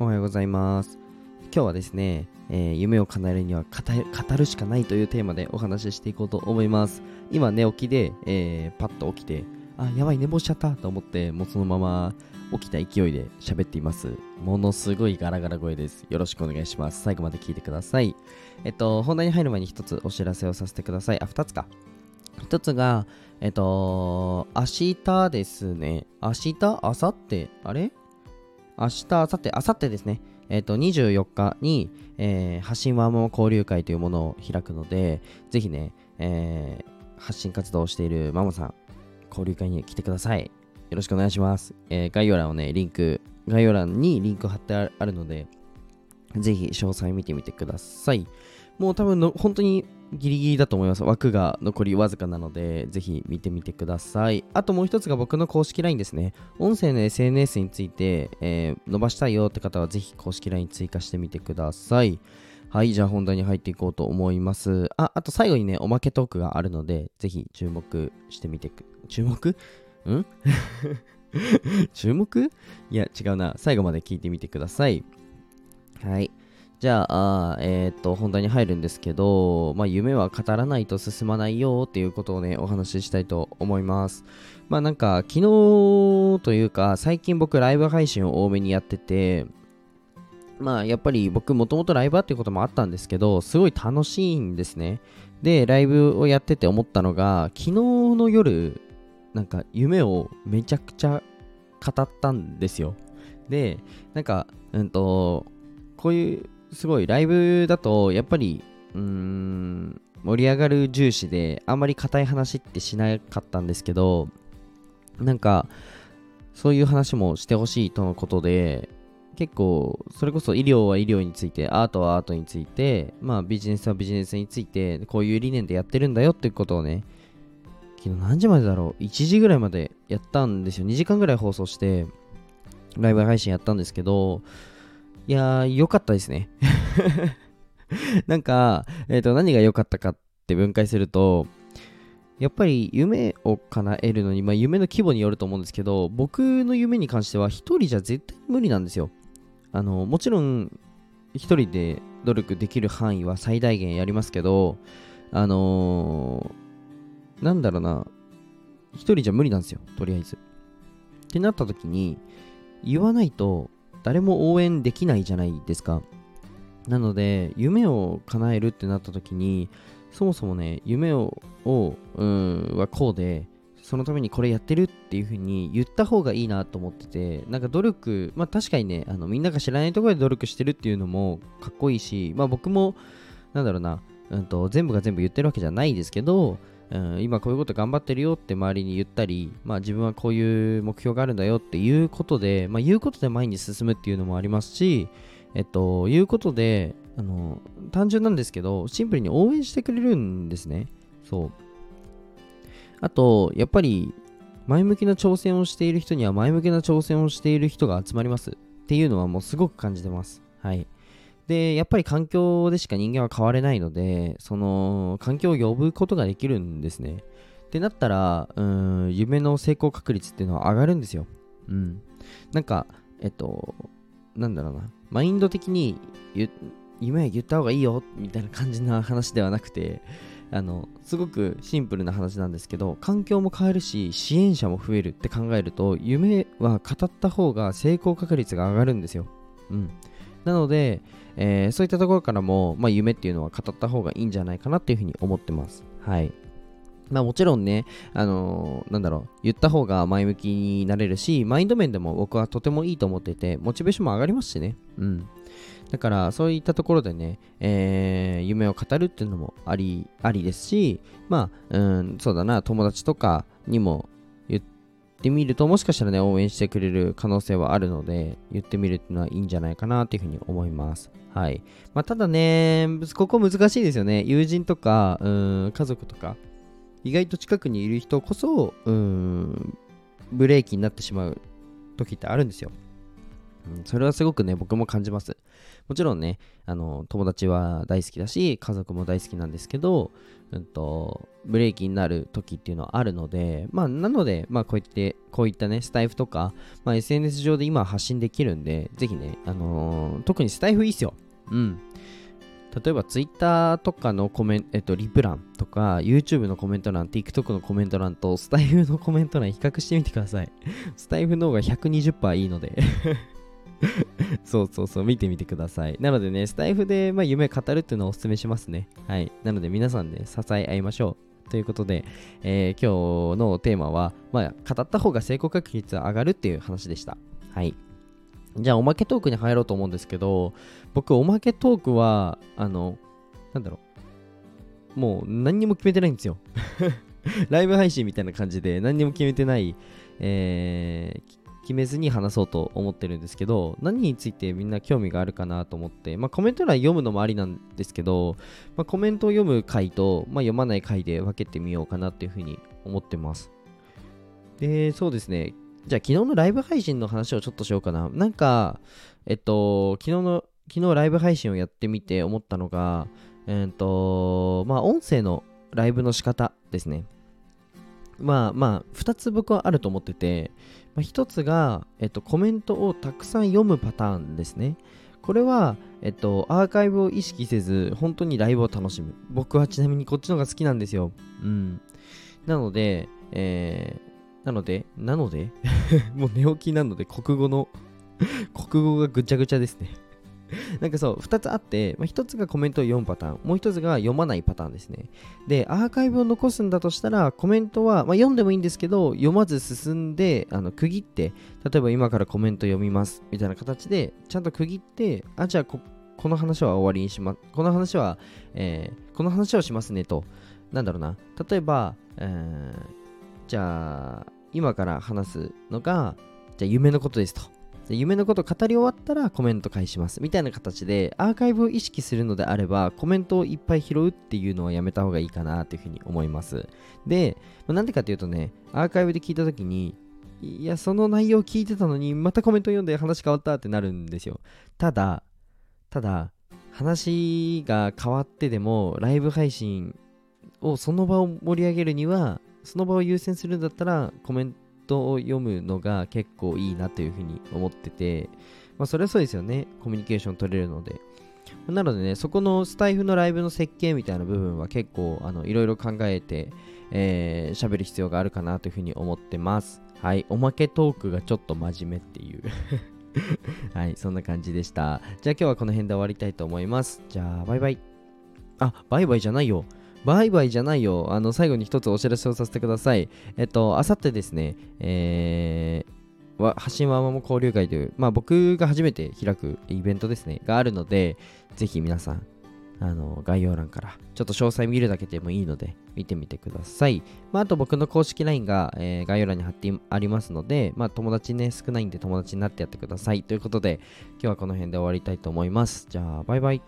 おはようございます。今日はですね、夢を叶えるには語るしかないというテーマでお話ししていこうと思います。今寝起きで、パッと起きてやばい寝坊しちゃったと思って、もうそのまま起きた勢いで喋っています。ものすごいガラガラ声です。よろしくお願いします。最後まで聞いてください。本題に入る前に一つお知らせをさせてください。二つか。一つが明日ですね。明日ですね。24日に、発信ワーム交流会というものを開くので、ぜひね、発信活動をしているマモさん、交流会に来てください。よろしくお願いします。概要欄にリンク貼ってあるので、ぜひ詳細見てみてください。もう多分本当にギリギリだと思います。枠が残りわずかなので、ぜひ見てみてください。あともう一つが僕の公式 LINE ですね。音声の SNS について、伸ばしたいよって方はぜひ公式 LINE 追加してみてください。はい、じゃあ本題に入っていこうと思います。あと最後にね、おまけトークがあるので、ぜひ注目してみて最後まで聞いてみてください。はい。じゃあ、本題に入るんですけど、夢は語らないと進まないよっていうことをね、お話ししたいと思います。昨日というか、最近僕ライブ配信を多めにやってて、やっぱり僕もともとライバーっていうこともあったんですけど、すごい楽しいんですね。で、ライブをやってて思ったのが、昨日の夜、夢をめちゃくちゃ語ったんですよ。で、こういう、すごいライブだとやっぱり盛り上がる重視であんまり硬い話ってしなかったんですけど、そういう話もしてほしいとのことで、結構それこそ医療は医療について、アートはアートについて、ビジネスはビジネスについて、こういう理念でやってるんだよっていうことをね、昨日何時までだろう、1時ぐらいまでやったんですよ。2時間ぐらい放送してライブ配信やったんですけど、いやー、良かったですね。何が良かったかって分解すると、やっぱり夢を叶えるのに、夢の規模によると思うんですけど、僕の夢に関しては一人じゃ絶対無理なんですよ。もちろん一人で努力できる範囲は最大限やりますけど、一人じゃ無理なんですよ、とりあえず。ってなった時に、言わないと誰も応援できないじゃないですか。なので夢を叶えるってなった時に、そもそもね、夢はこうで、そのためにこれやってるっていう風に言った方がいいなと思ってて、努力、確かにね、みんなが知らないところで努力してるっていうのもかっこいいし、僕も全部が全部言ってるわけじゃないですけど、今こういうこと頑張ってるよって周りに言ったり、自分はこういう目標があるんだよっていうことで、言うことで前に進むっていうのもありますし、言うことで単純なんですけど、シンプルに応援してくれるんですね。そう。あとやっぱり前向きな挑戦をしている人には前向きな挑戦をしている人が集まりますっていうのはもうすごく感じてます。はい。で、やっぱり環境でしか人間は変われないので、その環境を呼ぶことができるんですね。ってなったら、夢の成功確率っていうのは上がるんですよ。うん。マインド的に夢言った方がいいよみたいな感じな話ではなくて、すごくシンプルな話なんですけど、環境も変えるし、支援者も増えるって考えると、夢は語った方が成功確率が上がるんですよ。うん。なので、そういったところからも、夢っていうのは語った方がいいんじゃないかなっていうふうに思ってます。はい。もちろんね、言った方が前向きになれるし、マインド面でも僕はとてもいいと思ってて、モチベーションも上がりますしね。うん。だから、そういったところでね、夢を語るっていうのもありですし、友達とかにも言って、言ってみると、もしかしたらね、応援してくれる可能性はあるので、言ってみるっていうのはいいんじゃないかなっていうふうに思います。はい。ただね、ここ難しいですよね。友人とか家族とか、意外と近くにいる人こそブレーキになってしまう時ってあるんですよ。それはすごくね、僕も感じます。もちろんね、友達は大好きだし、家族も大好きなんですけど、ブレーキになる時っていうのはあるので、なので、こういったね、スタイフとか、SNS 上で今発信できるんで、ぜひね、特にスタイフいいっすよ。うん。例えば Twitter とかのリプ欄とか YouTube のコメント欄、TikTok のコメント欄とスタイフのコメント欄比較してみてください。スタイフの方が 120% いいのでそう見てみてください。なのでね、スタイフで夢語るっていうのをお勧めしますね。はい。なので皆さんで支え合いましょうということで、今日のテーマは、語った方が成功確率が上がるっていう話でした。はい。じゃあおまけトークに入ろうと思うんですけど、僕おまけトークはもう何にも決めてないんですよライブ配信みたいな感じで何にも決めてない、決めずに話そうと思ってるんですけど、何についてみんな興味があるかなと思って、コメント欄読むのもありなんですけど、コメントを読む回と、読まない回で分けてみようかなっていうふうに思ってます。で、そうですね、じゃあ昨日のライブ配信の話をちょっとしようかな。昨日ライブ配信をやってみて思ったのが、音声のライブの仕方ですね。2つ僕はあると思ってて、1つが、コメントをたくさん読むパターンですね。これは、アーカイブを意識せず、本当にライブを楽しむ。僕はちなみにこっちのが好きなんですよ。うん。なのでもう寝起きなので国語がぐちゃぐちゃですね2つあって、1つがコメントを読むパターン、もう1つが読まないパターンですね。で、アーカイブを残すんだとしたら、コメントは、読んでもいいんですけど、読まず進んで、区切って、例えば今からコメント読みますみたいな形で、ちゃんと区切って、じゃあこの話は終わりにします。この話をしますねと。例えば、じゃあ今から話すのがじゃあ夢のことですと。で、夢のことを語り終わったらコメント返しますみたいな形で、アーカイブを意識するのであればコメントをいっぱい拾うっていうのはやめた方がいいかなというふうに思います。で、なんでかというとね、アーカイブで聞いた時に、いや、その内容聞いてたのにまたコメント読んで話変わったってなるんですよ。ただ話が変わってでもライブ配信をその場を盛り上げるには、その場を優先するんだったらコメントを読むのが結構いいなというふうに思ってて、それはそうですよね。コミュニケーション取れるので。なのでね、そこのスタイフのライブの設計みたいな部分は結構いろいろ考えて喋る必要があるかなというふうに思ってます。はい。おまけトークがちょっと真面目っていうはい、そんな感じでした。じゃあ今日はこの辺で終わりたいと思います。じゃあバイバイじゃないよ。最後に一つお知らせをさせてください。あさってですね、発信ワンマン交流会という、僕が初めて開くイベントですね、があるので、ぜひ皆さん、概要欄から、ちょっと詳細見るだけでもいいので、見てみてください。あと僕の公式 LINE が、概要欄に貼ってありますので、友達ね、少ないんで友達になってやってください。ということで、今日はこの辺で終わりたいと思います。じゃあ、バイバイ。